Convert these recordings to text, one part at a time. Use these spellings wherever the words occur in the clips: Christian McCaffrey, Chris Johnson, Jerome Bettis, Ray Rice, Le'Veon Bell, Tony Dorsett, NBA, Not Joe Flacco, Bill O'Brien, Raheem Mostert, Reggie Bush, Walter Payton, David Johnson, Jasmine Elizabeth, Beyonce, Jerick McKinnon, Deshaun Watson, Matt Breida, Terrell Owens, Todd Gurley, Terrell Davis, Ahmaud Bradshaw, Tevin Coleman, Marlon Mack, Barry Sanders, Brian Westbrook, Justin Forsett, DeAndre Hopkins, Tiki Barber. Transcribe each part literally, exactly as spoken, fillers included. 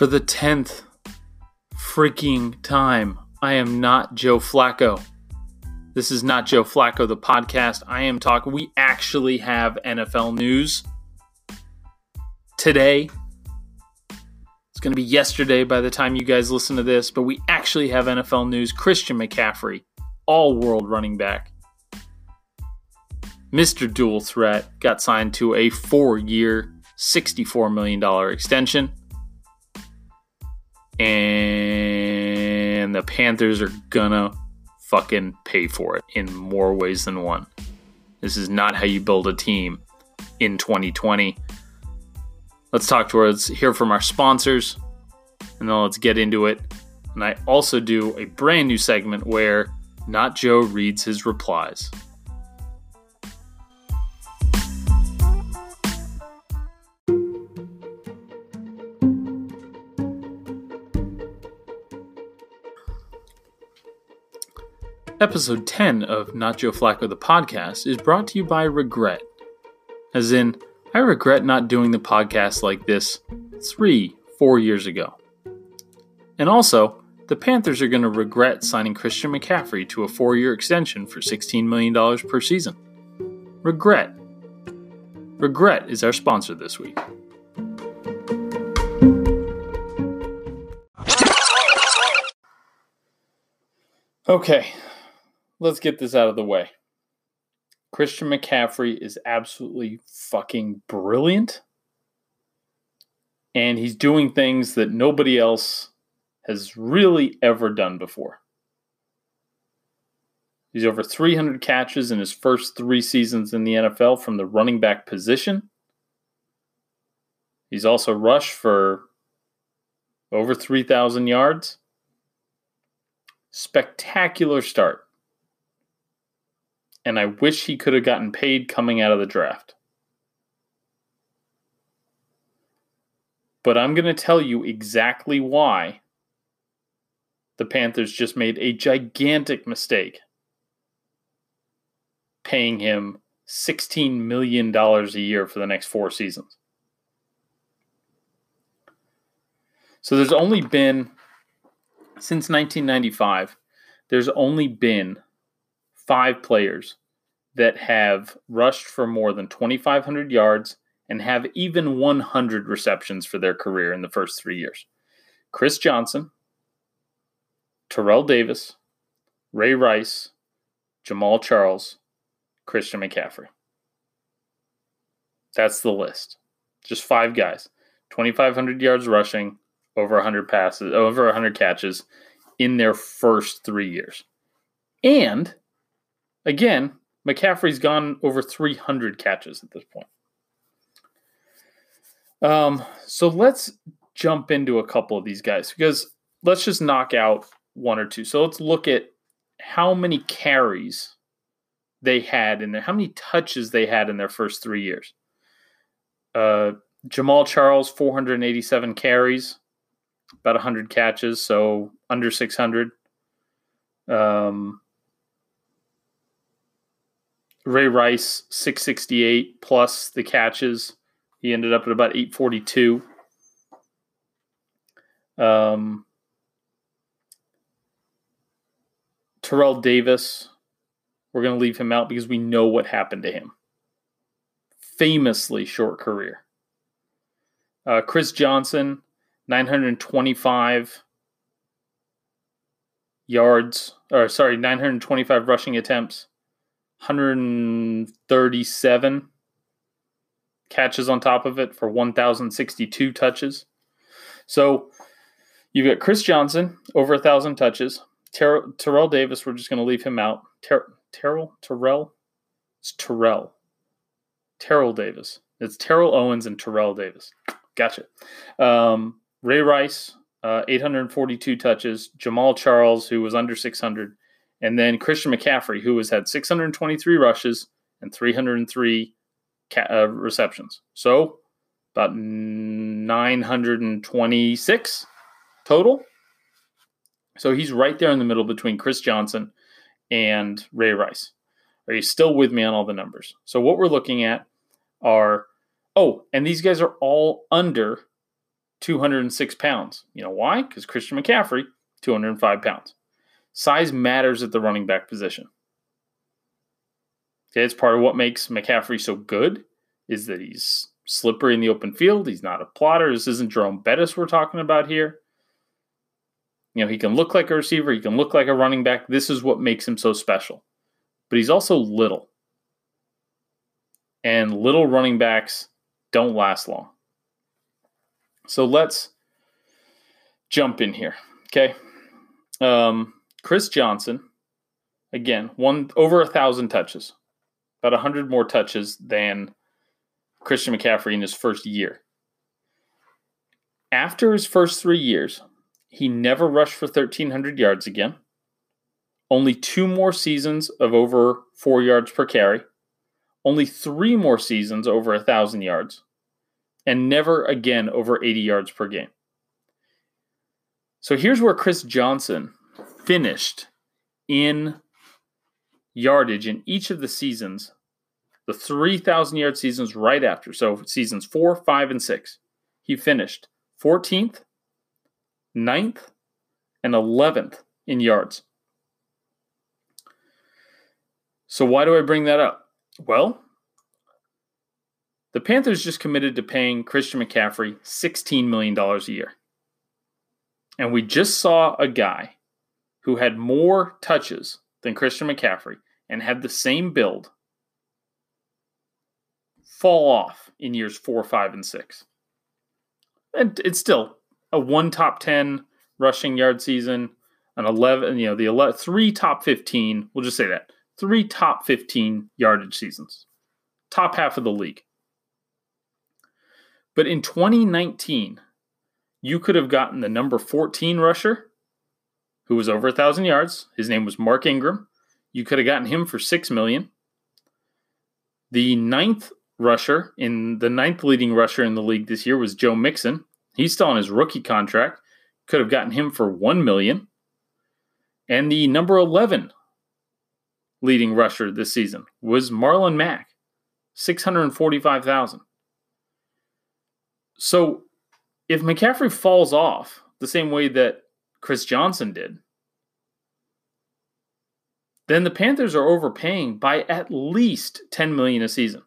for the tenth freaking time. I am not Joe Flacco. This is not Joe Flacco, the podcast. I am talking. We actually have N F L news today. It's going to be yesterday by the time you guys listen to this, but we actually have N F L news. Christian McCaffrey, all-world running back, Mister Dual Threat, got signed to a four-year, sixty-four million dollars extension. And the Panthers are gonna fucking pay for it in more ways than one. This is not how you build a team in twenty twenty. Let's talk to us, hear from our sponsors, and then let's get into it. And I also do a brand new segment where Not Joe reads his replies. Episode ten of Not Joe Flacco the Podcast is brought to you by regret. As in, I regret not doing the podcast like this three, four years ago. And also, the Panthers are going to regret signing Christian McCaffrey to a four-year extension for sixteen million dollars per season. Regret. Regret is our sponsor this week. Okay. Let's get this out of the way. Christian McCaffrey is absolutely fucking brilliant. And he's doing things that nobody else has really ever done before. He's over three hundred catches in his first three seasons in the N F L from the running back position. He's also rushed for over three thousand yards. Spectacular start. And I wish he could have gotten paid coming out of the draft. But I'm going to tell you exactly why the Panthers just made a gigantic mistake paying him sixteen million dollars a year for the next four seasons. So there's only been, since nineteen ninety-five, there's only been five players that have rushed for more than twenty-five hundred yards and have even one hundred receptions for their career in the first three years. Chris Johnson, Terrell Davis, Ray Rice, Jamal Charles, Christian McCaffrey. That's the list. Just five guys. twenty-five hundred yards rushing, over one hundred passes, over one hundred catches in their first three years. And again, McCaffrey's gone over three hundred catches at this point. Um, so let's jump into a couple of these guys, because let's just knock out one or two. So let's look at how many carries they had in there, how many touches they had in their first three years. Uh, Jamal Charles, four hundred eighty-seven carries, about one hundred catches, so under six hundred. Um... Ray Rice, six sixty-eight plus the catches. He ended up at about eight forty-two. Um, Terrell Davis, we're going to leave him out because we know what happened to him. Famously short career. Uh, Chris Johnson, nine hundred twenty-five yards, or sorry, nine hundred twenty-five rushing attempts. one hundred thirty-seven catches on top of it for one thousand sixty-two touches. So you've got Chris Johnson, over one thousand touches. Ter- Terrell Davis, we're just going to leave him out. Ter- Terrell? Terrell? It's Terrell. Terrell Davis. It's Terrell Owens and Terrell Davis. Gotcha. Um, Ray Rice, uh, eight hundred forty-two touches. Jamal Charles, who was under six hundred. And then Christian McCaffrey, who has had six hundred twenty-three rushes and three hundred three ca- uh, receptions. So about nine hundred twenty-six total. So he's right there in the middle between Chris Johnson and Ray Rice. Are you still with me on all the numbers? So what we're looking at are, oh, and these guys are all under two hundred six pounds. You know why? Because Christian McCaffrey, two hundred five pounds. Size matters at the running back position. Okay, it's part of what makes McCaffrey so good is that he's slippery in the open field. He's not a plotter. This isn't Jerome Bettis we're talking about here. You know, he can look like a receiver. He can look like a running back. This is what makes him so special. But he's also little. And little running backs don't last long. So let's jump in here, okay? Um, Chris Johnson, again, one over a thousand touches, about a hundred more touches than Christian McCaffrey in his first year. After his first three years, he never rushed for thirteen hundred yards again. Only two more seasons of over four yards per carry. Only three more seasons over one thousand yards, and never again over eighty yards per game. So here's where Chris Johnson finished in yardage in each of the seasons, the three thousand-yard seasons right after. So seasons four, five, and six, he finished fourteenth, ninth, and eleventh in yards. So why do I bring that up? Well, the Panthers just committed to paying Christian McCaffrey sixteen million dollars a year. And we just saw a guy who had more touches than Christian McCaffrey and had the same build fall off in years four, five, and six. And it's still a one top ten rushing yard season, an eleven, you know, the eleven, three top fifteen, we'll just say that. Three top fifteen yardage seasons. Top half of the league. But in twenty nineteen, you could have gotten the number fourteen rusher, who was over one thousand yards. His name was Mark Ingram. You could have gotten him for six million dollars. The ninth rusher, in the ninth leading rusher in the league this year was Joe Mixon. He's still on his rookie contract. Could have gotten him for one million dollars. And the number eleven leading rusher this season was Marlon Mack, six hundred forty-five thousand dollars. So if McCaffrey falls off the same way that Chris Johnson did, then the Panthers are overpaying by at least ten million dollars a season.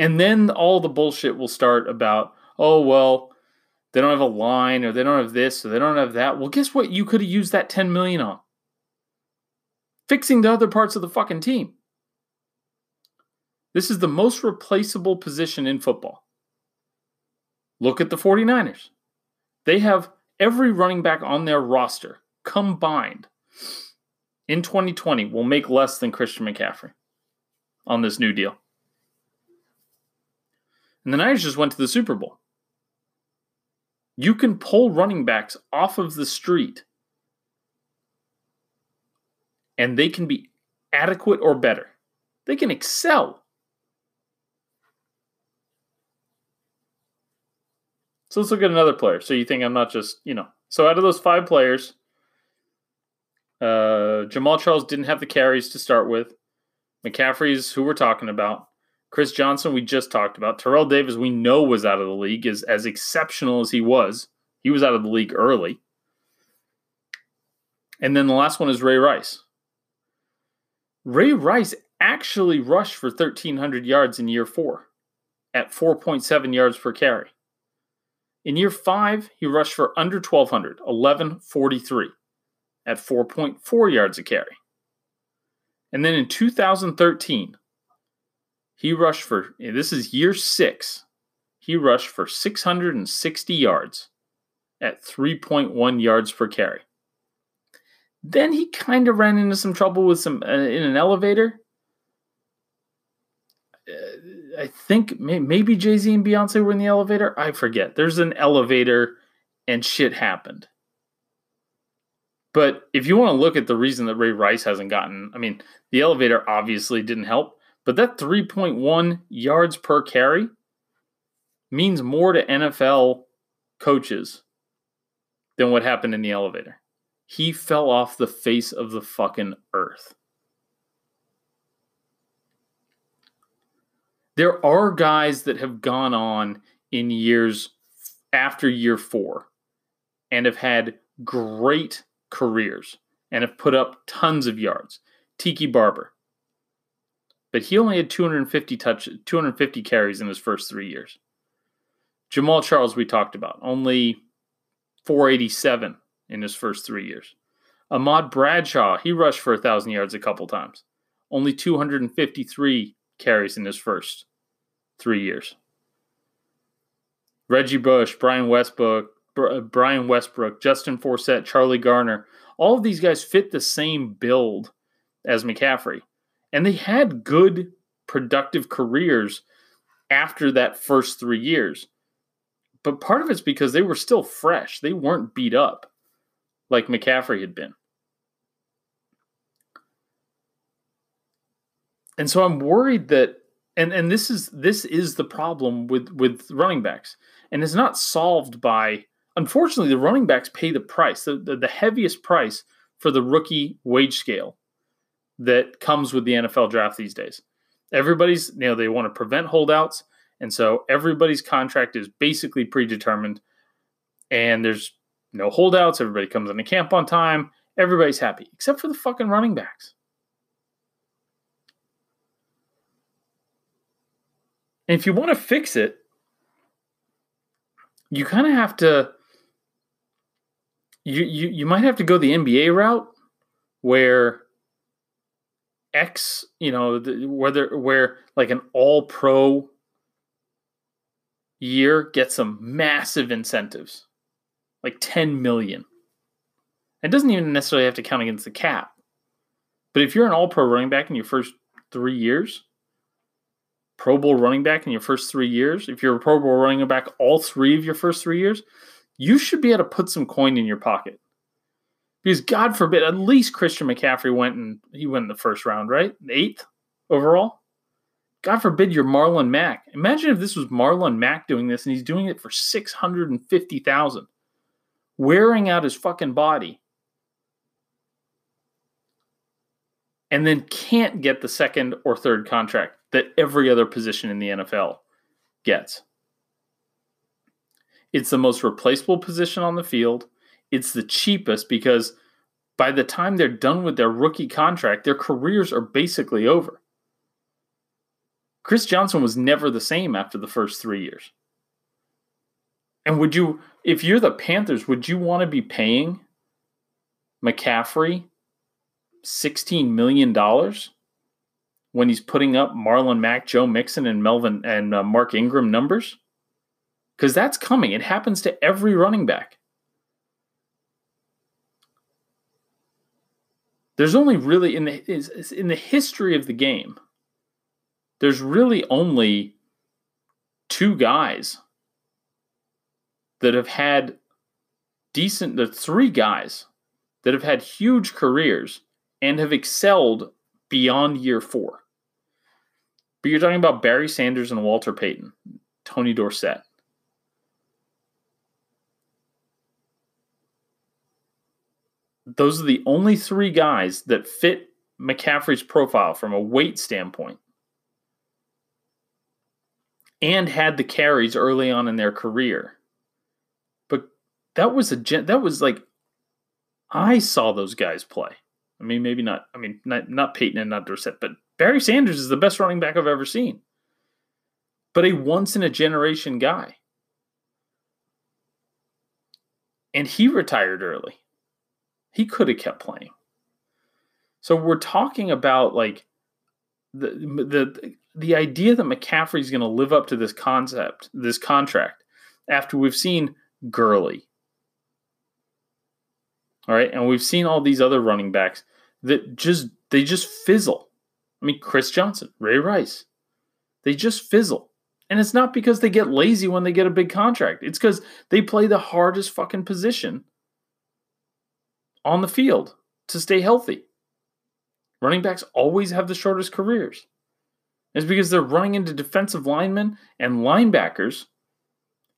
And then all the bullshit will start about, oh, well, they don't have a line, or they don't have this, or they don't have that. Well, guess what? You could have used that ten million dollars on fixing the other parts of the fucking team. This is the most replaceable position in football. Look at the 49ers. They have every running back on their roster combined in twenty twenty will make less than Christian McCaffrey on this new deal. And the Niners just went to the Super Bowl. You can pull running backs off of the street and they can be adequate or better. They can excel. So let's look at another player. So you think I'm not just, you know. So out of those five players, uh, Jamal Charles didn't have the carries to start with. McCaffrey's who we're talking about. Chris Johnson we just talked about. Terrell Davis we know was out of the league. Is as exceptional as he was, he was out of the league early. And then the last one is Ray Rice. Ray Rice actually rushed for thirteen hundred yards in year four at four point seven yards per carry. In year five, he rushed for under twelve hundred, eleven forty-three at four point four yards a carry. And then in two thousand thirteen, he rushed for, this is year six, he rushed for six hundred sixty yards at three point one yards per carry. Then he kind of ran into some trouble with some uh, in an elevator. Uh, I think may, maybe Jay-Z and Beyonce were in the elevator. I forget. There's an elevator and shit happened. But if you want to look at the reason that Ray Rice hasn't gotten, I mean, the elevator obviously didn't help, but that three point one yards per carry means more to N F L coaches than what happened in the elevator. He fell off the face of the fucking earth. There are guys that have gone on in years after year four and have had great careers and have put up tons of yards. Tiki Barber. But he only had two hundred fifty touches, two hundred fifty carries in his first three years. Jamal Charles, we talked about, only four eighty-seven in his first three years. Ahmaud Bradshaw, he rushed for one thousand yards a couple times. Only two hundred fifty-three carries in his first three years. Reggie Bush, Brian Westbrook, Brian Westbrook, Justin Forsett, Charlie Garner, all of these guys fit the same build as McCaffrey. And they had good, productive careers after that first three years. But part of it's because they were still fresh. They weren't beat up like McCaffrey had been. And so I'm worried that, and, and this is this is the problem with, with running backs. And it's not solved by, unfortunately, the running backs pay the price, the, the, the heaviest price for the rookie wage scale that comes with the N F L draft these days. Everybody's, you know, they want to prevent holdouts. And so everybody's contract is basically predetermined and there's no holdouts. Everybody comes into camp on time. Everybody's happy, except for the fucking running backs. And if you want to fix it, you kind of have to, you, you, you might have to go the N B A route where X, you know, the, whether, where like an all pro year gets some massive incentives, like ten million. It doesn't even necessarily have to count against the cap. But if you're an all-pro running back in your first three years, Pro Bowl running back in your first three years, if you're a Pro Bowl running back all three of your first three years, you should be able to put some coin in your pocket. Because God forbid, at least Christian McCaffrey went and he went in the first round, right? Eighth overall. God forbid you're Marlon Mack. Imagine if this was Marlon Mack doing this and he's doing it for six hundred fifty thousand dollars, wearing out his fucking body, and then can't get the second or third contract that every other position in the N F L gets. It's the most replaceable position on the field. It's the cheapest because by the time they're done with their rookie contract, their careers are basically over. Chris Johnson was never the same after the first three years. And would you, if you're the Panthers, would you want to be paying McCaffrey sixteen million dollars when he's putting up Marlon Mack, Joe Mixon, and Melvin and uh, Mark Ingram numbers? Because that's coming. It happens to every running back. There's only really in the in the history of the game, there's really only two guys that have had decent, the three guys that have had huge careers and have excelled beyond year four. But you're talking about Barry Sanders and Walter Payton, Tony Dorsett. Those are the only three guys that fit McCaffrey's profile from a weight standpoint. And had the carries early on in their career. But that was a that was like I saw those guys play. I mean, maybe not. I mean, not, not Peyton and not Dorsett, but Barry Sanders is the best running back I've ever seen. But a once in a generation guy. And he retired early. He could have kept playing. So we're talking about like the the The idea that McCaffrey is going to live up to this concept, this contract, after we've seen Gurley, all right, and we've seen all these other running backs that just they just fizzle. I mean, Chris Johnson, Ray Rice, they just fizzle, and it's not because they get lazy when they get a big contract. It's because they play the hardest fucking position on the field to stay healthy. Running backs always have the shortest careers. It's because they're running into defensive linemen and linebackers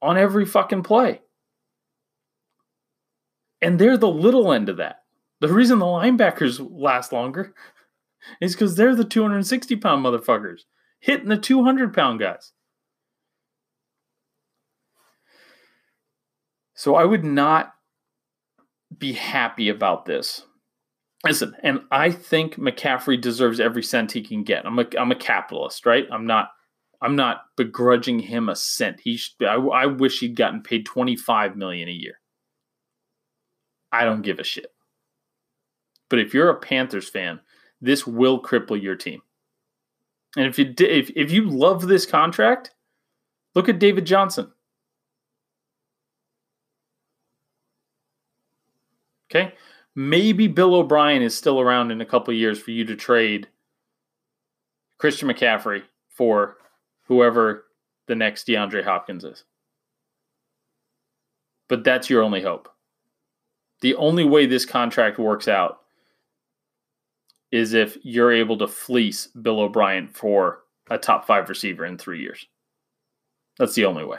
on every fucking play. And they're the little end of that. The reason the linebackers last longer is because they're the two hundred sixty pound motherfuckers hitting the two hundred pound guys. So I would not be happy about this. Listen, and I think McCaffrey deserves every cent he can get. I'm a, I'm a capitalist, right? I'm not, I'm not begrudging him a cent. He should, I, I wish he'd gotten paid twenty-five million dollars a year. I don't give a shit. But if you're a Panthers fan, this will cripple your team. And if you if, if you love this contract, look at David Johnson. Okay? Maybe Bill O'Brien is still around in a couple of years for you to trade Christian McCaffrey for whoever the next DeAndre Hopkins is. But that's your only hope. The only way this contract works out is if you're able to fleece Bill O'Brien for a top five receiver in three years. That's the only way.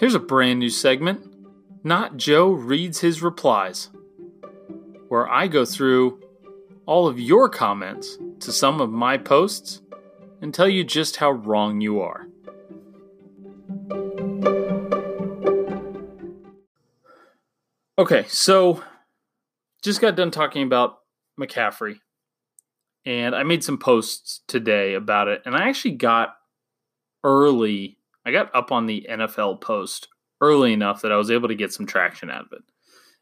Here's a brand new segment, Not Joe Reads His Replies, where I go through all of your comments to some of my posts and tell you just how wrong you are. Okay, so just got done talking about McCaffrey, and I made some posts today about it, and I actually got early, I got up on the N F L post early enough that I was able to get some traction out of it.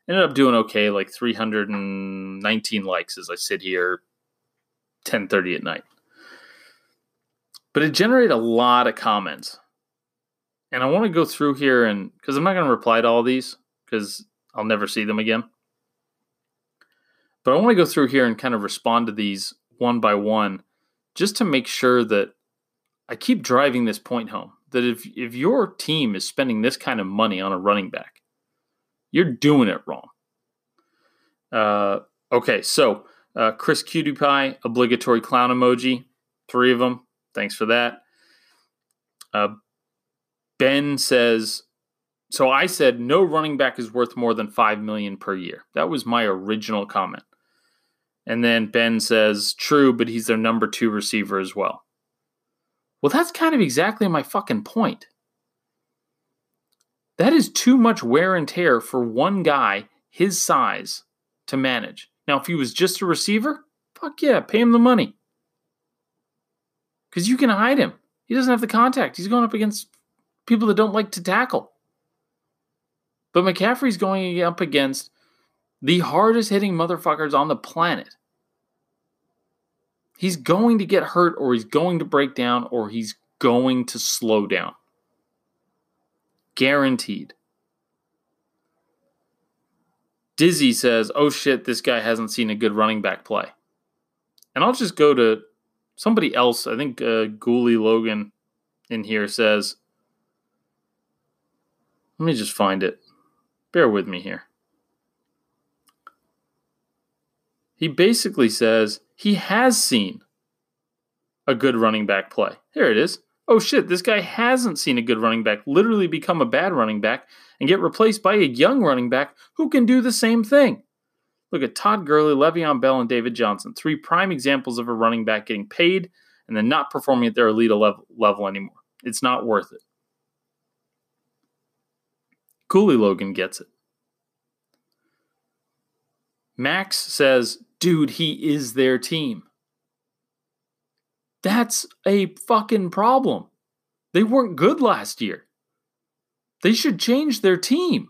Ended up doing okay, like three hundred nineteen likes as I sit here ten thirty at night. But it generated a lot of comments. And I want to go through here, and because I'm not going to reply to all these, because I'll never see them again. But I want to go through here and kind of respond to these one by one, just to make sure that I keep driving this point home, that if, if your team is spending this kind of money on a running back, you're doing it wrong. Uh, okay, so uh, Chris Cutie Pie, obligatory clown emoji, three of them. Thanks for that. Uh, Ben says, so I said no running back is worth more than five million dollars per year. That was my original comment. And then Ben says, true, but he's their number two receiver as well. Well, that's kind of exactly my fucking point. That is too much wear and tear for one guy his size to manage. Now, if he was just a receiver, fuck yeah, pay him the money. Because you can hide him. He doesn't have the contact. He's going up against people that don't like to tackle. But McCaffrey's going up against the hardest hitting motherfuckers on the planet. He's going to get hurt, or he's going to break down, or he's going to slow down. Guaranteed. Dizzy says, oh shit, this guy hasn't seen a good running back play. And I'll just go to somebody else. I think uh, Ghoulie Logan in here says, let me just find it. Bear with me here. He basically says he has seen a good running back play. Here it is. Oh shit, this guy hasn't seen a good running back literally become a bad running back and get replaced by a young running back who can do the same thing. Look at Todd Gurley, Le'Veon Bell, and David Johnson, three prime examples of a running back getting paid and then not performing at their elite level, level anymore. It's not worth it. Ghoulie Logan gets it. Max says, dude, he is their team. That's a fucking problem. They weren't good last year. They should change their team.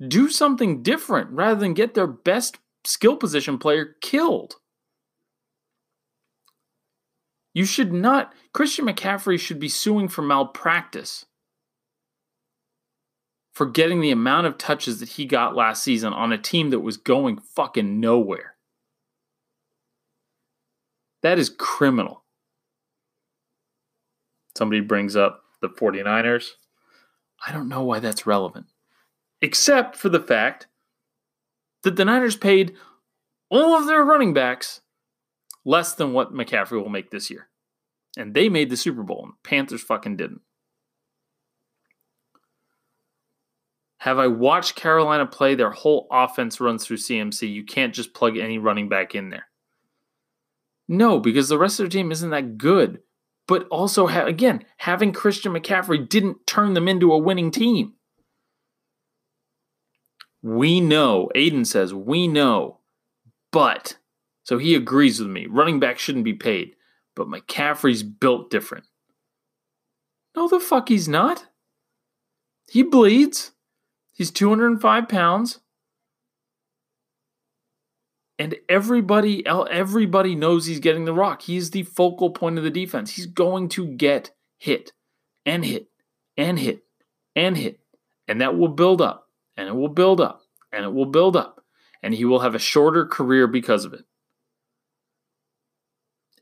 Do something different rather than get their best skill position player killed. You should not. Christian McCaffrey should be suing for malpractice for getting the amount of touches that he got last season on a team that was going fucking nowhere. That is criminal. Somebody brings up the 49ers. I don't know why that's relevant, except for the fact that the Niners paid all of their running backs less than what McCaffrey will make this year. And they made the Super Bowl, and the Panthers fucking didn't. Have I watched Carolina play? Their whole offense runs through C M C. You can't just plug any running back in there. No, because the rest of their team isn't that good. But also, ha- again, having Christian McCaffrey didn't turn them into a winning team. We know, Aiden says, we know, but, so he agrees with me, running back shouldn't be paid, but McCaffrey's built different. No, the fuck he's not. He bleeds. He's two hundred five pounds. And everybody everybody knows he's getting the rock. He's the focal point of the defense. He's going to get hit and hit and hit and hit. And that will build up and it will build up and it will build up. And he will have a shorter career because of it.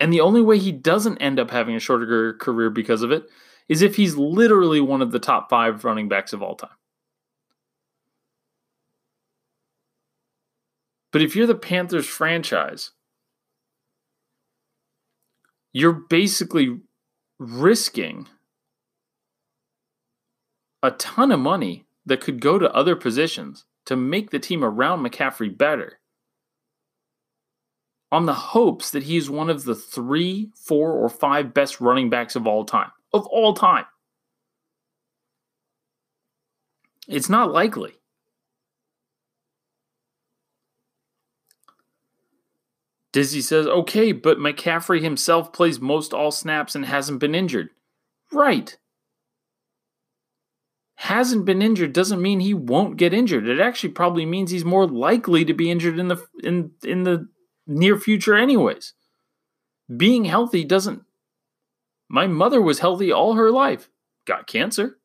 And the only way he doesn't end up having a shorter career because of it is if he's literally one of the top five running backs of all time. But if you're the Panthers franchise, you're basically risking a ton of money that could go to other positions to make the team around McCaffrey better on the hopes that he's one of the three, four, or five best running backs of all time. Of all time. It's not likely. Dizzy says, okay, but McCaffrey himself plays most all snaps and hasn't been injured. Right. Hasn't been injured doesn't mean he won't get injured. It actually probably means he's more likely to be injured in the in in the near future anyways. Being healthy doesn't... My mother was healthy all her life. Got cancer.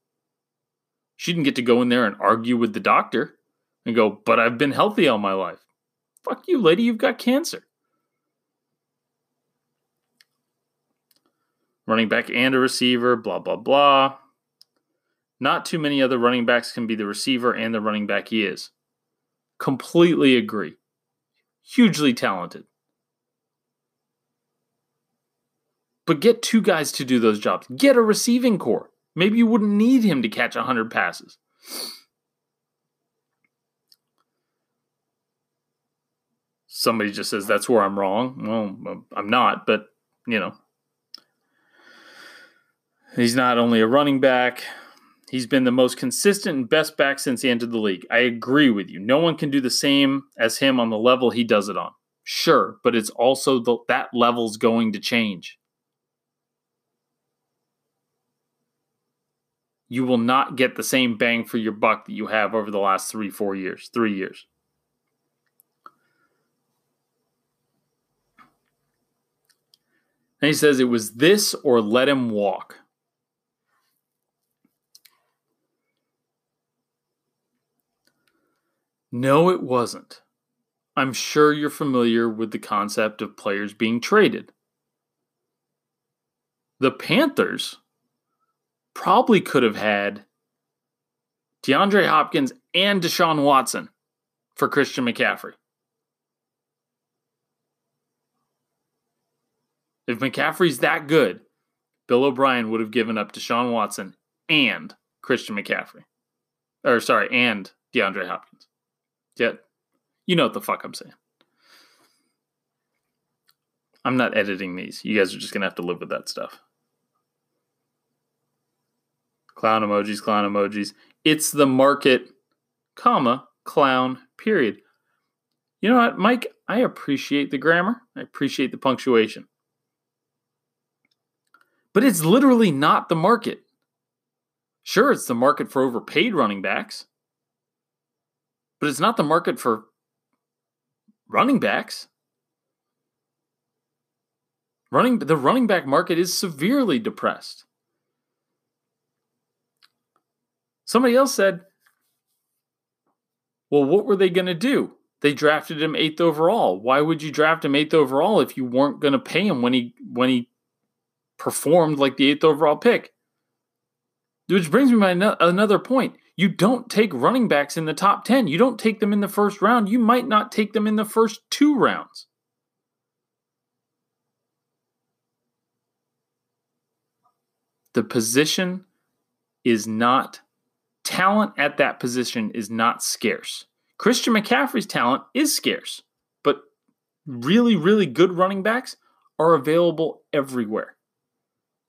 She didn't get to go in there and argue with the doctor and go, but I've been healthy all my life. Fuck you, lady, you've got cancer. Running back and a receiver, blah, blah, blah. Not too many other running backs can be the receiver and the running back he is. Completely agree. Hugely talented. But get two guys to do those jobs. Get a receiving corps. Maybe you wouldn't need him to catch one hundred passes. Somebody just says, that's where I'm wrong. Well, I'm not, but, you know. He's not only a running back, he's been the most consistent and best back since he entered the league. I agree with you. No one can do the same as him on the level he does it on. Sure, but it's also the, that level's going to change. You will not get the same bang for your buck that you have over the last three, four years, three years. And he says it was this or let him walk. No, it wasn't. I'm sure you're familiar with the concept of players being traded. The Panthers probably could have had DeAndre Hopkins and Deshaun Watson for Christian McCaffrey. If McCaffrey's that good, Bill O'Brien would have given up Deshaun Watson and Christian McCaffrey. Or sorry, and DeAndre Hopkins. Yeah, you know what the fuck I'm saying. I'm not editing these. You guys are just going to have to live with that stuff. Clown emojis, clown emojis. It's the market, comma, clown, period. You know what, Mike? I appreciate the grammar. I appreciate the punctuation. But it's literally not the market. Sure, it's the market for overpaid running backs. But it's not the market for running backs. Running, the running back market is severely depressed. Somebody else said, well, what were they going to do? They drafted him eighth overall. Why would you draft him eighth overall if you weren't going to pay him when he when he performed like the eighth overall pick? Which brings me to another point. You don't take running backs in the top ten. You don't take them in the first round. You might not take them in the first two rounds. The position is not, talent at that position is not scarce. Christian McCaffrey's talent is scarce, but really, really good running backs are available everywhere.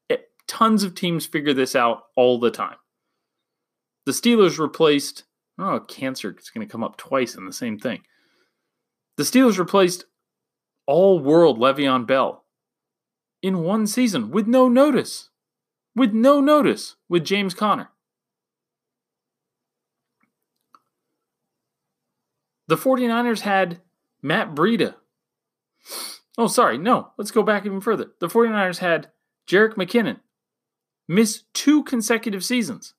It, tons of teams figure this out all the time. The Steelers replaced, oh, cancer is going to come up twice in the same thing. The Steelers replaced all-world Le'Veon Bell in one season with no notice, with no notice with James Conner. The 49ers had Matt Breida. Oh, sorry. No, let's go back even further. The 49ers had Jerick McKinnon miss two consecutive seasons.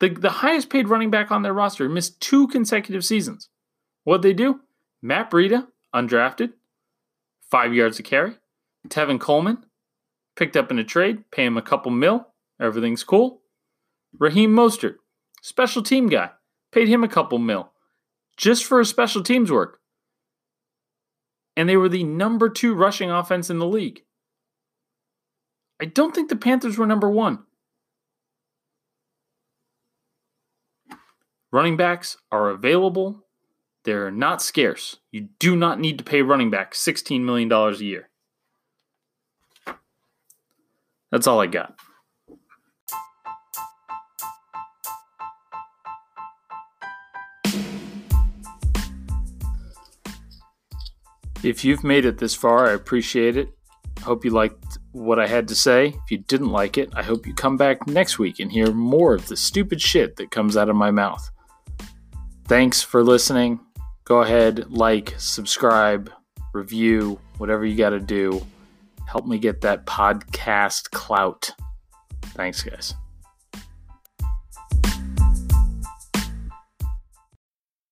The, the highest paid running back on their roster missed two consecutive seasons. What'd they do? Matt Breida, undrafted, five yards a carry. Tevin Coleman, picked up in a trade, pay him a couple mil. Everything's cool. Raheem Mostert, special team guy, paid him a couple mil. Just for his special teams work. And they were the number two rushing offense in the league. I don't think the Panthers were number one. Running backs are available. They're not scarce. You do not need to pay running backs sixteen million dollars a year. That's all I got. If you've made it this far, I appreciate it. I hope you liked what I had to say. If you didn't like it, I hope you come back next week and hear more of the stupid shit that comes out of my mouth. Thanks for listening. Go ahead, like, subscribe, review, whatever you got to do. Help me get that podcast clout. Thanks, guys.